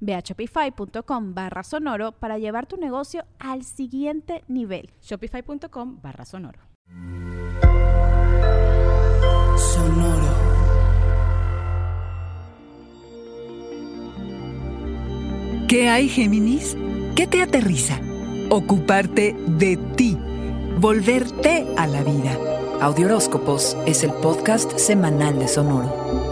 Ve a shopify.com/sonoro para llevar tu negocio al siguiente nivel. Shopify.com/sonoro. Sonoro. ¿Qué hay, Géminis? ¿Qué te aterriza? Ocuparte de ti. Volverte a la vida. Audiohoróscopos es el podcast semanal de Sonoro.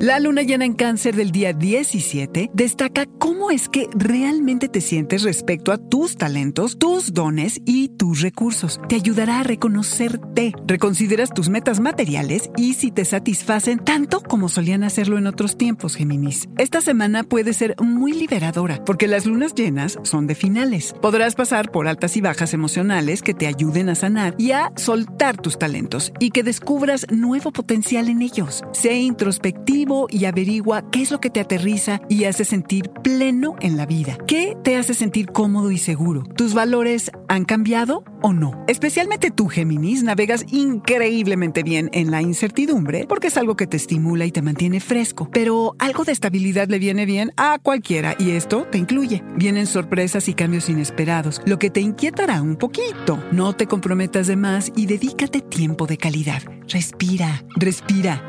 La luna llena en Cáncer del día 17 destaca cómo es que realmente te sientes respecto a tus talentos, tus dones y tus recursos. Te ayudará a reconocerte. Reconsideras tus metas materiales y si te satisfacen tanto como solían hacerlo en otros tiempos, Géminis. Esta semana puede ser muy liberadora porque las lunas llenas son de finales. Podrás pasar por altas y bajas emocionales que te ayuden a sanar y a soltar tus talentos y que descubras nuevo potencial en ellos. Sé introspectivo y averigua qué es lo que te aterriza y hace sentir pleno en la vida. ¿Qué te hace sentir cómodo y seguro? ¿Tus valores han cambiado o no? Especialmente tú, Géminis, navegas increíblemente bien en la incertidumbre porque es algo que te estimula y te mantiene fresco. Pero algo de estabilidad le viene bien a cualquiera y esto te incluye. Vienen sorpresas y cambios inesperados, lo que te inquietará un poquito. No te comprometas de más y dedícate tiempo de calidad. Respira.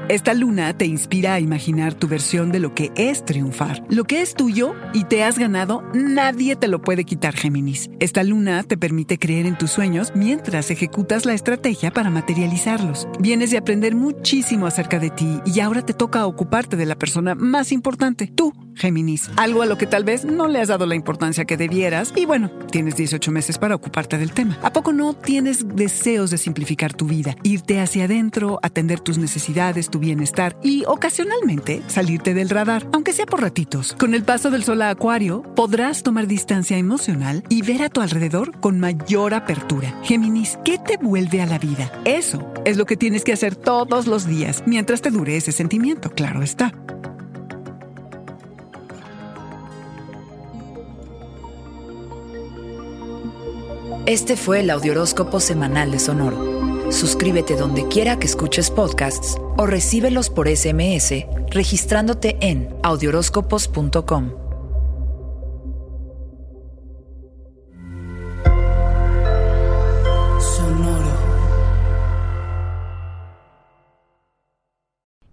Esta luna te inspira a imaginar tu versión de lo que es triunfar. Lo que es tuyo y te has ganado, nadie te lo puede quitar, Géminis. Esta luna te permite creer en tus sueños mientras ejecutas la estrategia para materializarlos. Vienes de aprender muchísimo acerca de ti y ahora te toca ocuparte de la persona más importante, tú, Géminis. Algo a lo que tal vez no le has dado la importancia que debieras y bueno, tienes 18 meses para ocuparte del tema. ¿A poco no tienes deseos de simplificar tu vida, irte hacia adentro, atender tus necesidades, tu bienestar y ocasionalmente salirte del radar, aunque sea por ratitos? Con el paso del sol a Acuario, podrás tomar distancia emocional y ver a tu alrededor con mayor apertura. Géminis, ¿qué te vuelve a la vida? Eso es lo que tienes que hacer todos los días mientras te dure ese sentimiento, claro está. Este fue el Audiohoróscopo semanal de Sonoro. Suscríbete donde quiera que escuches podcasts o recíbelos por SMS registrándote en audioróscopos.com.